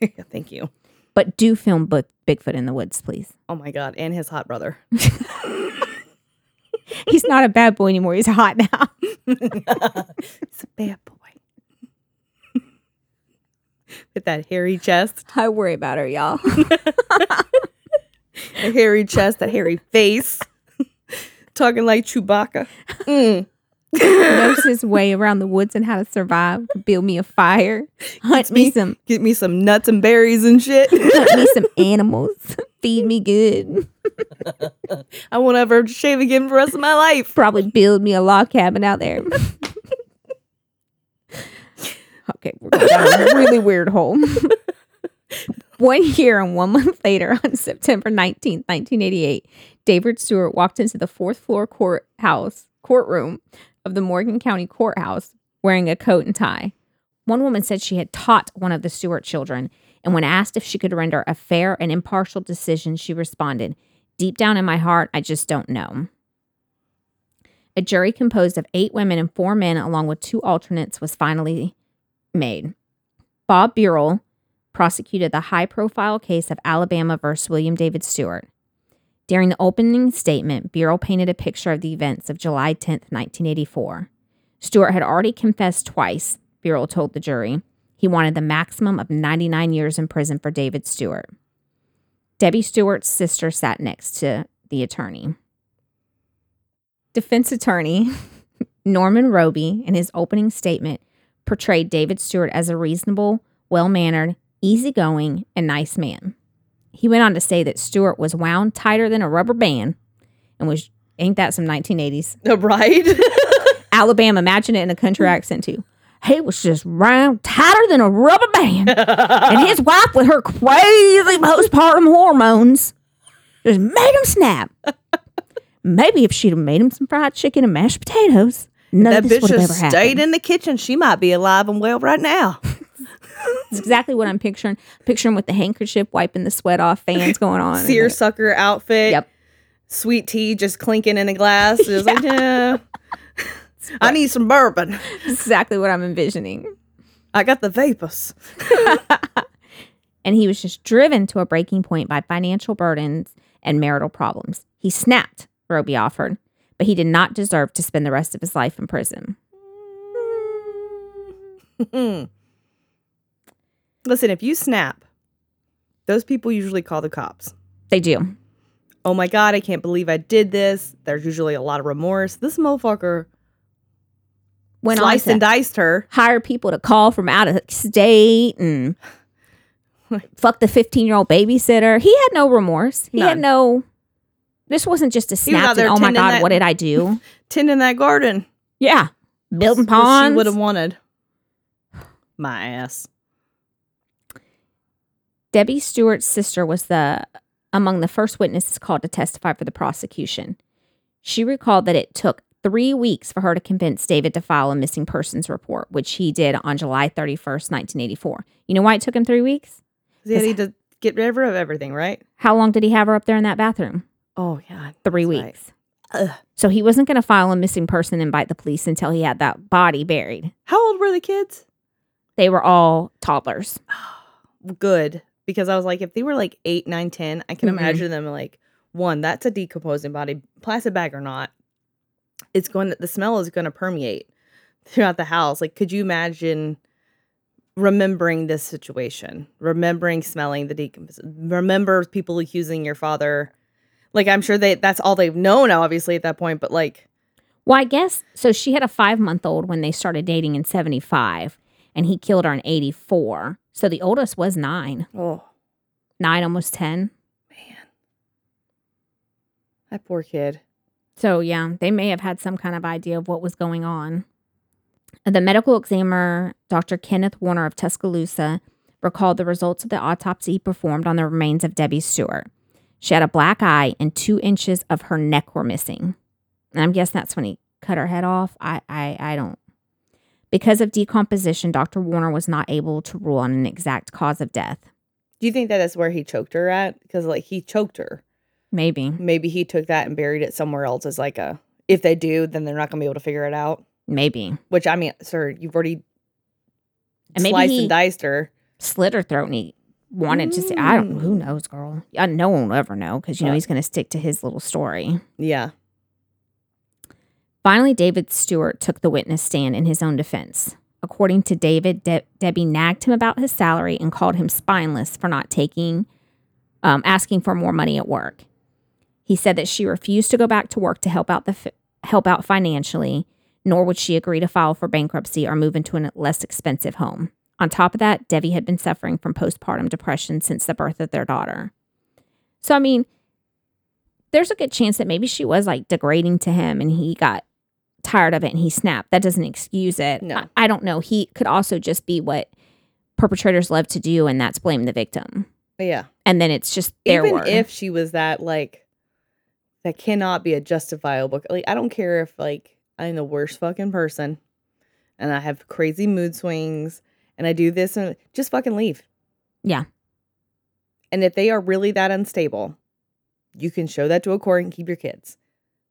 Yeah, thank you. But do film B- Bigfoot in the Woods, please. Oh my God. And his hot brother. He's not a bad boy anymore. He's hot now. He's a bad boy. With that hairy chest. I worry about her, y'all. That hairy chest, that hairy face. Talking like Chewbacca. Mm. Knows his way around the woods and how to survive. Build me a fire. Hunt me, me some. Get me some nuts and berries and shit. Hunt me some animals. Feed me good. I won't ever shave again for the rest of my life. Probably build me a log cabin out there. Okay, we're going down a really weird hole. One year and one month later, on September nineteenth, nineteen eighty-eight, David Stewart walked into the fourth floor courthouse courtroom of the Morgan County Courthouse wearing a coat and tie. One woman said she had taught one of the Stewart children, and when asked if she could render a fair and impartial decision, she responded, "Deep down in my heart, I just don't know." A jury composed of eight women and four men, along with two alternates, was finally made. Bob Burrell prosecuted the high-profile case of Alabama versus William David Stewart. During the opening statement, Burrell painted a picture of the events of July tenth, nineteen eighty-four. Stewart had already confessed twice, Burrell told the jury. He wanted the maximum of ninety-nine years in prison for David Stewart. Debbie Stewart's sister sat next to the attorney. Defense attorney Norman Roby, in his opening statement, portrayed David Stewart as a reasonable, well-mannered, easygoing, and nice man. He went on to say that Stewart was wound tighter than a rubber band and was, ain't that some nineteen eighties? Right? Alabama, imagine it in a country accent too. He was just wound tighter than a rubber band. And his wife with her crazy postpartum hormones just made him snap. Maybe if she'd have made him some fried chicken and mashed potatoes, none that of this would have ever happened. That bitch just stayed in the kitchen. She might be alive and well right now. It's exactly what I'm picturing. Picturing with the handkerchief, wiping the sweat off, fans going on. Seersucker outfit. Yep. Sweet tea just clinking in a glass. Yeah. Like, yeah. I need some bourbon. Exactly what I'm envisioning. I got the vapors. And he was just driven to a breaking point by financial burdens and marital problems. He snapped, Roby offered, but he did not deserve to spend the rest of his life in prison. Listen, if you snap, those people usually call the cops. They do. Oh my God, I can't believe I did this. There's usually a lot of remorse. This motherfucker went sliced and diced her. Hire people to call from out of state and fuck the fifteen-year-old babysitter. He had no remorse. He None. had no... This wasn't just a snap and, oh my God, that, what did I do? Tending that garden. Yeah. Building ponds. She would have wanted. My ass. Debbie Stewart's sister was the among the first witnesses called to testify for the prosecution. She recalled that it took three weeks for her to convince David to file a missing persons report, which he did on July thirty-first, nineteen eighty-four. You know why it took him three weeks? Because he had to get rid of everything, right? How long did he have her up there in that bathroom? Oh, yeah. Three weeks. Right. So he wasn't going to file a missing person and invite the police until he had that body buried. How old were the kids? They were all toddlers. Good. Because I was like, if they were like eight, nine, ten, I can mm-hmm. imagine them like, one, that's a decomposing body, plastic bag or not. It's going to, the smell is going to permeate throughout the house. Like, could you imagine remembering this situation? Remembering smelling the decomposition? Remember people accusing your father? Like, I'm sure they that's all they've known, obviously, at that point, but like. Well, I guess, so she had a five-month-old when they started dating in seventy-five, and he killed her in eighty-four. So the oldest was nine. Oh. nine, almost ten. Man. That poor kid. So, yeah, they may have had some kind of idea of what was going on. The medical examiner, Doctor Kenneth Warner of Tuscaloosa, recalled the results of the autopsy performed on the remains of Debbie Stewart. She had a black eye and two inches of her neck were missing. And I'm guessing that's when he cut her head off. I, I, I don't. Because of decomposition, Doctor Warner was not able to rule on an exact cause of death. Do you think that is where he choked her at? Because, like, he choked her. Maybe. Maybe he took that and buried it somewhere else as, like, a, if they do, then they're not going to be able to figure it out. Maybe. Which, I mean, sir, you've already and maybe sliced and diced her. Slit her throat and he wanted mm. to say, I don't, who knows, girl? I, no one will ever know because, you know, uh, he's going to stick to his little story. Yeah. Finally, David Stewart took the witness stand in his own defense. According to David, De- Debbie nagged him about his salary and called him spineless for not taking, um, asking for more money at work. He said that she refused to go back to work to help out the f- help out financially, nor would she agree to file for bankruptcy or move into a less expensive home. On top of that, Debbie had been suffering from postpartum depression since the birth of their daughter. So, I mean, there's a good chance that maybe she was, like, degrading to him and he got tired of it and he snapped. That doesn't excuse it. No. I, I don't know. He could also just be what perpetrators love to do, and that's blame the victim. Yeah. And then it's just their Even word. If she was that, like, that cannot be a justifiable. Like, I don't care if, like, I'm the worst fucking person and I have crazy mood swings and I do this, and just fucking leave. Yeah. And if they are really that unstable, you can show that to a court and keep your kids.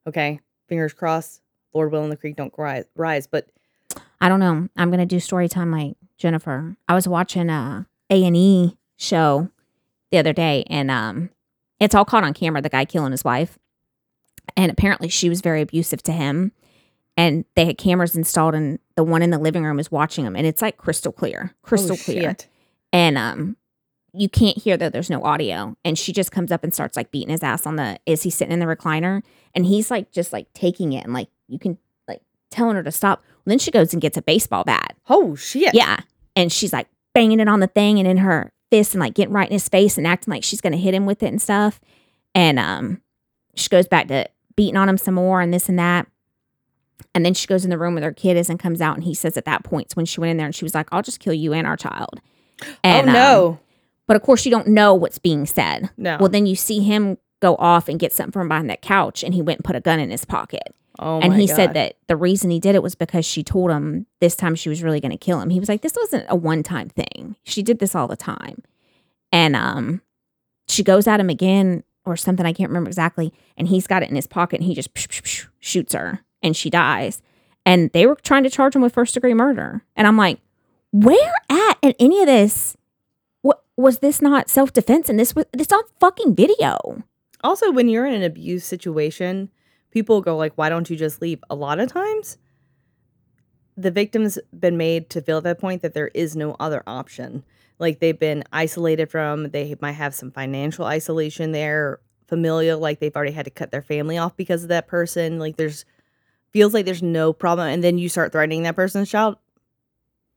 Okay? Fingers crossed. Lord willing, the creek don't rise. But I don't know. I'm going to do story time like Jennifer. I was watching a A and E show the other day, and um, it's all caught on camera, the guy killing his wife. And apparently she was very abusive to him. And they had cameras installed, and the one in the living room is watching them. And it's like crystal clear, crystal oh, clear. Shit. And um, you can't hear that there's no audio. And she just comes up and starts like beating his ass on the, is he sitting in the recliner? And he's like, just like taking it and like, you can like telling her to stop. And then she goes and gets a baseball bat. Oh, shit. Yeah. And she's like banging it on the thing and in her fist and like getting right in his face and acting like she's going to hit him with it and stuff. And um, she goes back to beating on him some more and this and that. And then she goes in the room with her kid is and comes out, and he says at that point when she went in there and she was like, I'll just kill you and our child. And, oh, no. Um, but, of course, you don't know what's being said. No. Well, then you see him go off and get something from behind that couch, and he went and put a gun in his pocket. Oh, my God. And he said that the reason he did it was because she told him this time she was really going to kill him. He was like, this wasn't a one-time thing. She did this all the time. And um, she goes at him again or something. I can't remember exactly. And he's got it in his pocket, and he just psh, psh, psh, shoots her. And she dies. And they were trying to charge him with first degree murder. And I'm like, where at in any of this? What was this not self defense? And this was this on fucking video. Also, when you're in an abuse situation, people go like, why don't you just leave? A lot of times the victim's been made to feel at that point that there is no other option. Like they've been isolated from, they might have some financial isolation there, familial, like they've already had to cut their family off because of that person. Like there's Feels like there's no problem. And then you start threatening that person's child.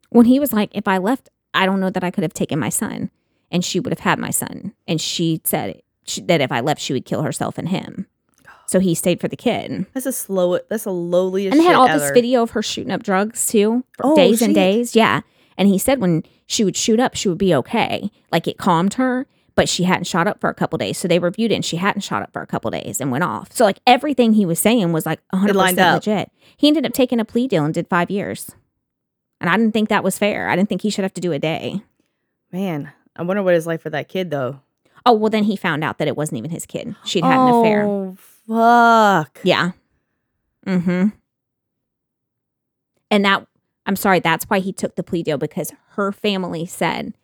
When he was like, if I left, I don't know that I could have taken my son. And she would have had my son. And she said she, that if I left, she would kill herself and him. So he stayed for the kid. That's a slow, that's a lowly as shit. And they had all ever. This video of her shooting up drugs too. For oh, days shit. And days. Yeah. And he said when she would shoot up, she would be okay. Like it calmed her. But she hadn't shot up for a couple days. So they reviewed it, and she hadn't shot up for a couple days and went off. So, like, everything he was saying was, like, one hundred percent legit. He ended up taking a plea deal and did five years. And I didn't think that was fair. I didn't think he should have to do a day. Man, I wonder what it's like for that kid, though. Oh, well, then he found out that it wasn't even his kid. She'd had oh, an affair. Oh, fuck. Yeah. Mm-hmm. And that, I'm sorry, that's why he took the plea deal, because her family said,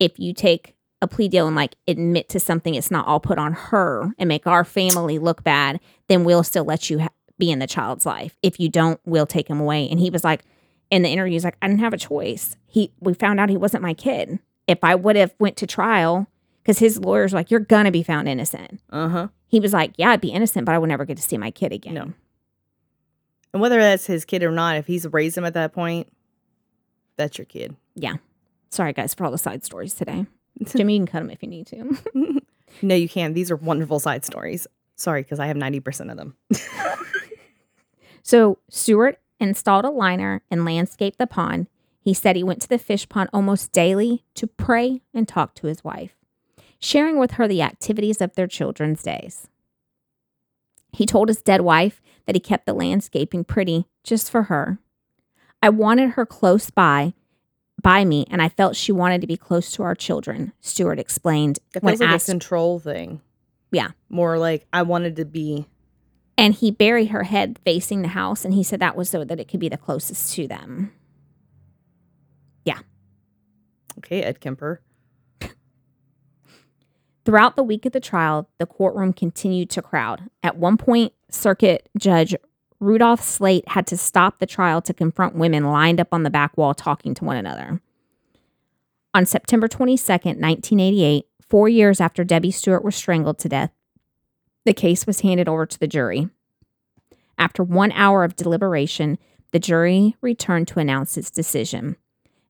if you take a plea deal and like admit to something, it's not all put on her and make our family look bad, then we'll still let you ha- be in the child's life. If you don't, we'll take him away. And he was like, in the interview, he's like, I didn't have a choice. He, we found out he wasn't my kid. If I would have went to trial, because his lawyers were like, you're going to be found innocent. Uh-huh. He was like, yeah, I'd be innocent, but I would never get to see my kid again. No. And whether that's his kid or not, if he's raised him at that point, that's your kid. Yeah. Sorry guys for all the side stories today. Jimmy, you can cut them if you need to. No, you can. These are wonderful side stories. Sorry, because I have ninety percent of them. So Stewart installed a liner and landscaped the pond. He said he went to the fish pond almost daily to pray and talk to his wife, sharing with her the activities of their children's days. He told his dead wife that he kept the landscaping pretty just for her. I wanted her close by by me, and I felt she wanted to be close to our children, Stewart explained. That was like asked, a control thing. Yeah. More like, I wanted to be. And he buried her head facing the house, and he said that was so that it could be the closest to them. Yeah. Okay, Ed Kemper. Throughout the week of the trial, the courtroom continued to crowd. At one point, Circuit Judge Rudolph Slate had to stop the trial to confront women lined up on the back wall talking to one another. On September twenty-second, nineteen eighty-eight, four years after Debbie Stewart was strangled to death, the case was handed over to the jury. After one hour of deliberation, the jury returned to announce its decision.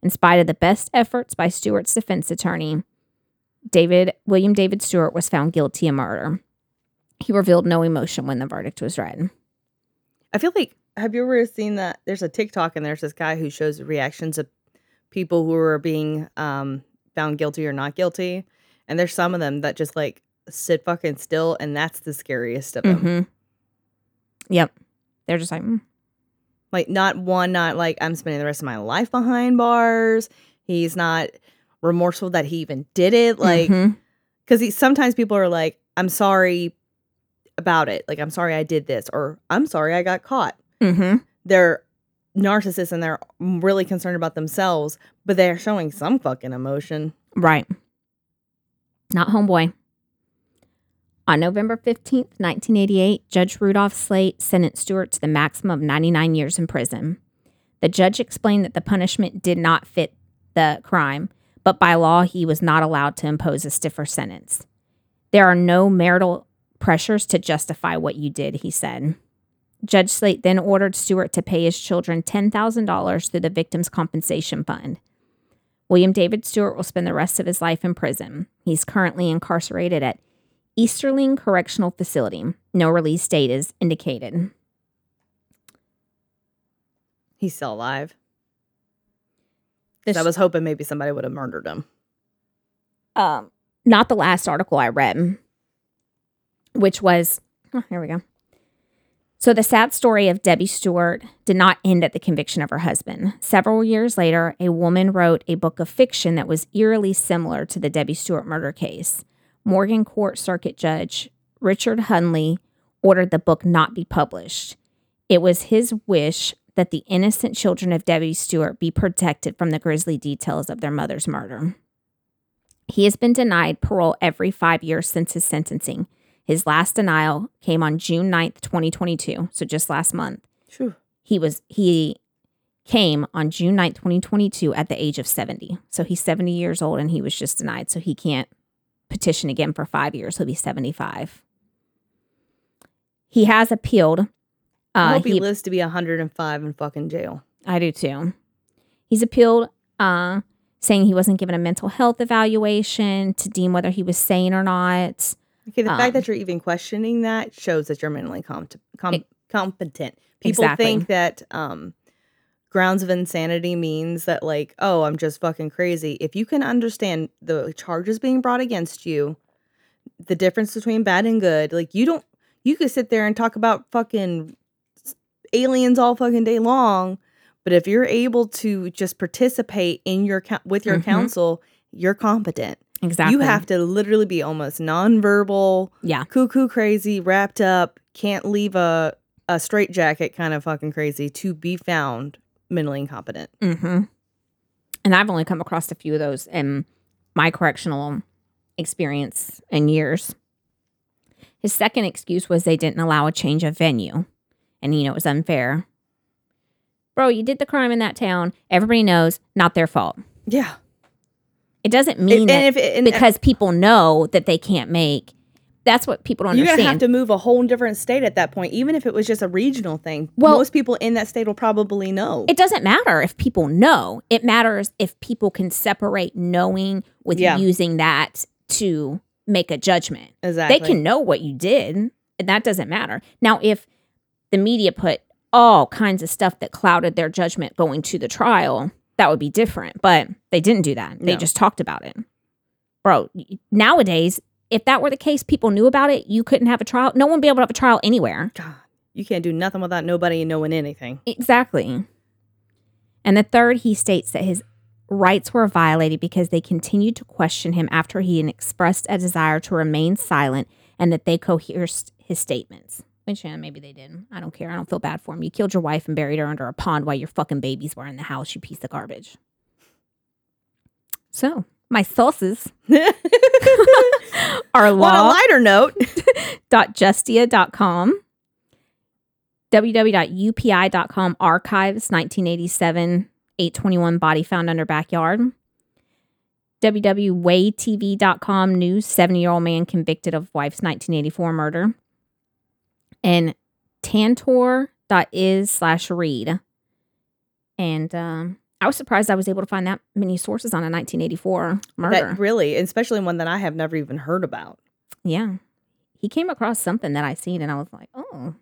In spite of the best efforts by Stewart's defense attorney, David William David Stewart was found guilty of murder. He revealed no emotion when the verdict was read. I feel like, have you ever seen that? There's a TikTok and there's this guy who shows reactions of people who are being um, found guilty or not guilty. And there's some of them that just like sit fucking still. And that's the scariest of them. Mm-hmm. Yep. They're just like, mm. Like not one, not like I'm spending the rest of my life behind bars. He's not remorseful that he even did it. Like, because mm-hmm. sometimes people are like, I'm sorry about it, like I'm sorry I did this, or I'm sorry I got caught. Mm-hmm. They're narcissists and they're really concerned about themselves, but they're showing some fucking emotion. Right. Not homeboy. On November fifteenth, nineteen eighty-eight, Judge Rudolph Slate sentenced Stewart to the maximum of ninety-nine years in prison. The judge explained that the punishment did not fit the crime, but by law he was not allowed to impose a stiffer sentence. There are no marital pressures to justify what you did, he said. Judge Slate then ordered Stewart to pay his children ten thousand dollars through the Victims' Compensation Fund. William David Stewart will spend the rest of his life in prison. He's currently incarcerated at Easterling Correctional Facility. No release date is indicated. He's still alive. This I was hoping maybe somebody would have murdered him. Um, not the last article I read, which was, oh, here we go. So the sad story of Debbie Stewart did not end at the conviction of her husband. Several years later, a woman wrote a book of fiction that was eerily similar to the Debbie Stewart murder case. Morgan Court Circuit Judge Richard Hundley ordered the book not be published. It was his wish that the innocent children of Debbie Stewart be protected from the grisly details of their mother's murder. He has been denied parole every five years since his sentencing. His last denial came on June ninth, twenty twenty-two, so just last month. True. He was he came on June ninth, twenty twenty-two at the age of seventy. So he's seventy years old and he was just denied, so he can't petition again for five years. He'll be seventy-five. He has appealed. Uh, I hope he, he lives to be one hundred five in fucking jail. I do too. He's appealed, uh, saying he wasn't given a mental health evaluation to deem whether he was sane or not. Okay, the um, fact that you're even questioning that shows that you're mentally com- com- it, competent. People exactly. think that um, grounds of insanity means that, like, oh, I'm just fucking crazy. If you can understand the charges being brought against you, the difference between bad and good, like, you don't, you could sit there and talk about fucking aliens all fucking day long, but if you're able to just participate in your with your mm-hmm. counsel, you're competent. Exactly. You have to literally be almost nonverbal, yeah. cuckoo crazy, wrapped up, can't leave a, a straitjacket kind of fucking crazy to be found mentally incompetent. Mm-hmm. And I've only come across a few of those in my correctional experience and years. His second excuse was they didn't allow a change of venue. And, you know, it was unfair. Bro, you did the crime in that town. Everybody knows, not their fault. Yeah. It doesn't mean it, and if it, and because if, people know that they can't make. That's what people don't you're understand. You're going to have to move a whole different state at that point, even if it was just a regional thing. Well, most people in that state will probably know. It doesn't matter if people know. It matters if people can separate knowing with yeah. using that to make a judgment. Exactly. They can know what you did, and that doesn't matter. Now, if the media put all kinds of stuff that clouded their judgment going to the trial, that would be different. But they didn't do that. They no. just talked about it. Bro, nowadays, if that were the case, people knew about it, you couldn't have a trial. No one would be able to have a trial anywhere. God, you can't do nothing without nobody knowing anything. Exactly. And the third, he states that his rights were violated because they continued to question him after he had expressed a desire to remain silent and that they coerced his statements. Which, yeah, maybe they didn't. I don't care. I don't feel bad for him. You killed your wife and buried her under a pond while your fucking babies were in the house, you piece of garbage. So, my sources are law. On a lighter note, dot justia dot com, w w w dot u p i dot com, archives, nineteen eighty-seven, eight twenty-one body found under backyard. w w w dot way t v dot com, news, seventy-year-old man convicted of wife's nineteen eighty-four murder. And tantor.is slash read. And um, I was surprised I was able to find that many sources on a nineteen eighty-four murder. That really, especially one that I have never even heard about. Yeah. He came across something that I seen and I was like, oh,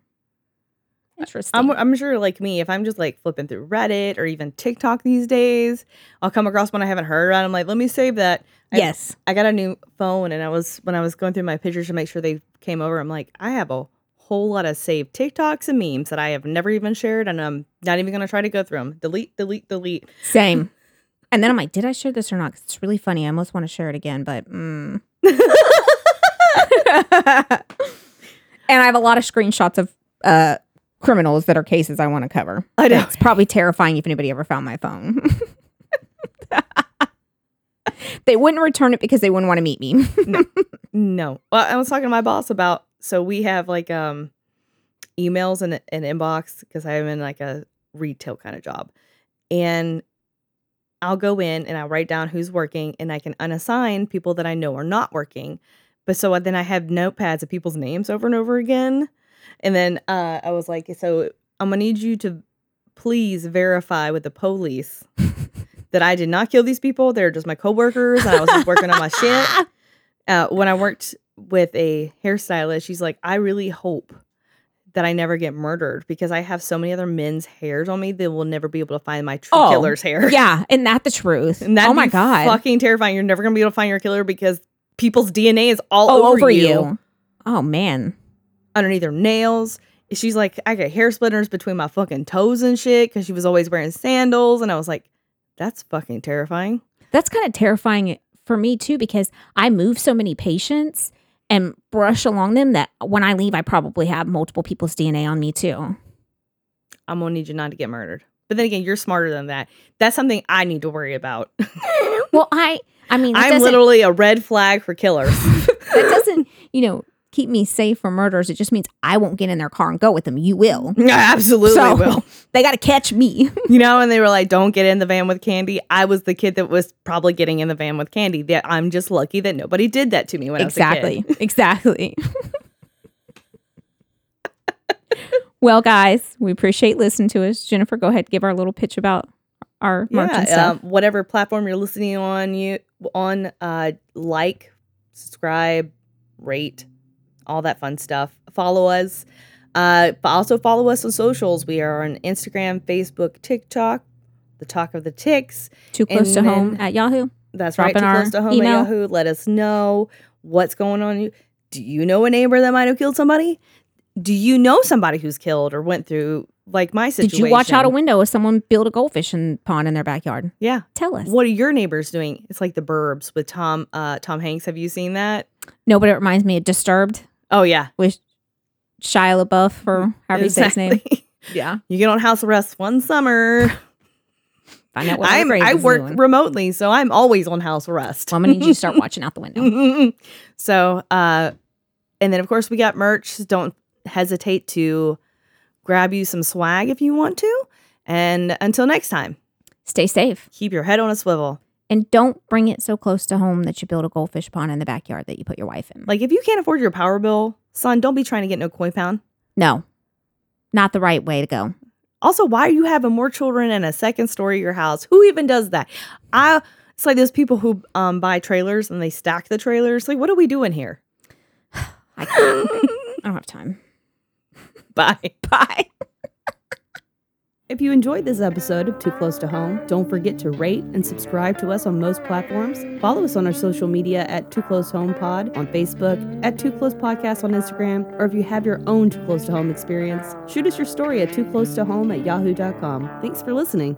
interesting. I'm, I'm sure like me, if I'm just like flipping through Reddit or even TikTok these days, I'll come across one I haven't heard about. I'm like, let me save that. I, yes. I got a new phone and I was, when I was going through my pictures to make sure they came over, I'm like, I have a whole lot of saved TikToks and memes that I have never even shared, and I'm not even going to try to go through them. Delete, delete, delete. Same. And then I'm like, did I share this or not? 'Cause it's really funny. I almost want to share it again, but mm. And I have a lot of screenshots of uh, criminals that are cases I want to cover. I know. It's probably terrifying if anybody ever found my phone. They wouldn't return it because they wouldn't want to meet me. no. no. Well, I was talking to my boss about, so we have like um, emails and an inbox because I'm in like a retail kind of job. And I'll go in and I'll write down who's working and I can unassign people that I know are not working. But so then I have notepads of people's names over and over again. And then uh, I was like, so I'm going to need you to please verify with the police that I did not kill these people. They're just my coworkers. And I was just working on my shit. Uh, when I worked with a hairstylist, she's like, I really hope that I never get murdered because I have so many other men's hairs on me that will never be able to find my true oh, killer's hair. Yeah, and that's the truth. And that oh my god, fucking terrifying. You're never gonna be able to find your killer because people's D N A is all oh, over, over you. you. Oh man, underneath their nails. She's like, I got hair splinters between my fucking toes and shit because she was always wearing sandals, and I was like, that's fucking terrifying. That's kind of terrifying for me too because I move so many patients and brush along them that when I leave, I probably have multiple people's D N A on me too. I'm going to need you not to get murdered. But then again, you're smarter than that. That's something I need to worry about. Well, I, I mean, I'm literally a red flag for killers. That doesn't, you know, keep me safe from murders. It just means I won't get in their car and go with them. You will. I absolutely so, will. They got to catch me. You know, and they were like, don't get in the van with candy. I was the kid that was probably getting in the van with candy. That I'm just lucky that nobody did that to me when exactly. I was a kid. Exactly. Well, guys, we appreciate listening to us. Jennifer, go ahead. Give our little pitch about our yeah, merch and stuff. Um, whatever platform you're listening on, you on uh, like, subscribe, rate, all that fun stuff. Follow us. Uh, but also follow us on socials. We are on Instagram, Facebook, TikTok, The Talk of the Ticks. Too Close to Home at Yahoo. That's right. Too Close to Home at Yahoo. Let us know what's going on. Do you know a neighbor that might have killed somebody? Do you know somebody who's killed or went through like my situation? Did you watch out a window if someone built a goldfish pond in their backyard? Yeah. Tell us. What are your neighbors doing? It's like The Burbs with Tom uh, Tom Hanks. Have you seen that? No, but it reminds me of Disturbed. Oh, yeah. With Shia LaBeouf or however you say his name. Yeah. You get on house arrest one summer. Find out what I'm, I work doing. remotely, so I'm always on house arrest. Well, I'm going to need you to start watching out the window. So, uh, and then, of course, we got merch. Don't hesitate to grab you some swag if you want to. And until next time. Stay safe. Keep your head on a swivel. And don't bring it so close to home that you build a goldfish pond in the backyard that you put your wife in. Like, if you can't afford your power bill, son, don't be trying to get no koi pound. No. Not the right way to go. Also, why are you having more children in a second story of your house? Who even does that? I It's like those people who um, buy trailers and they stack the trailers. Like, what are we doing here? I can't. I don't have time. Bye. Bye. If you enjoyed this episode of Too Close to Home, don't forget to rate and subscribe to us on most platforms. Follow us on our social media at Too Close Home Pod on Facebook, at Too Close Podcast on Instagram, or if you have your own Too Close to Home experience, shoot us your story at too close to home at yahoo dot com. Thanks for listening.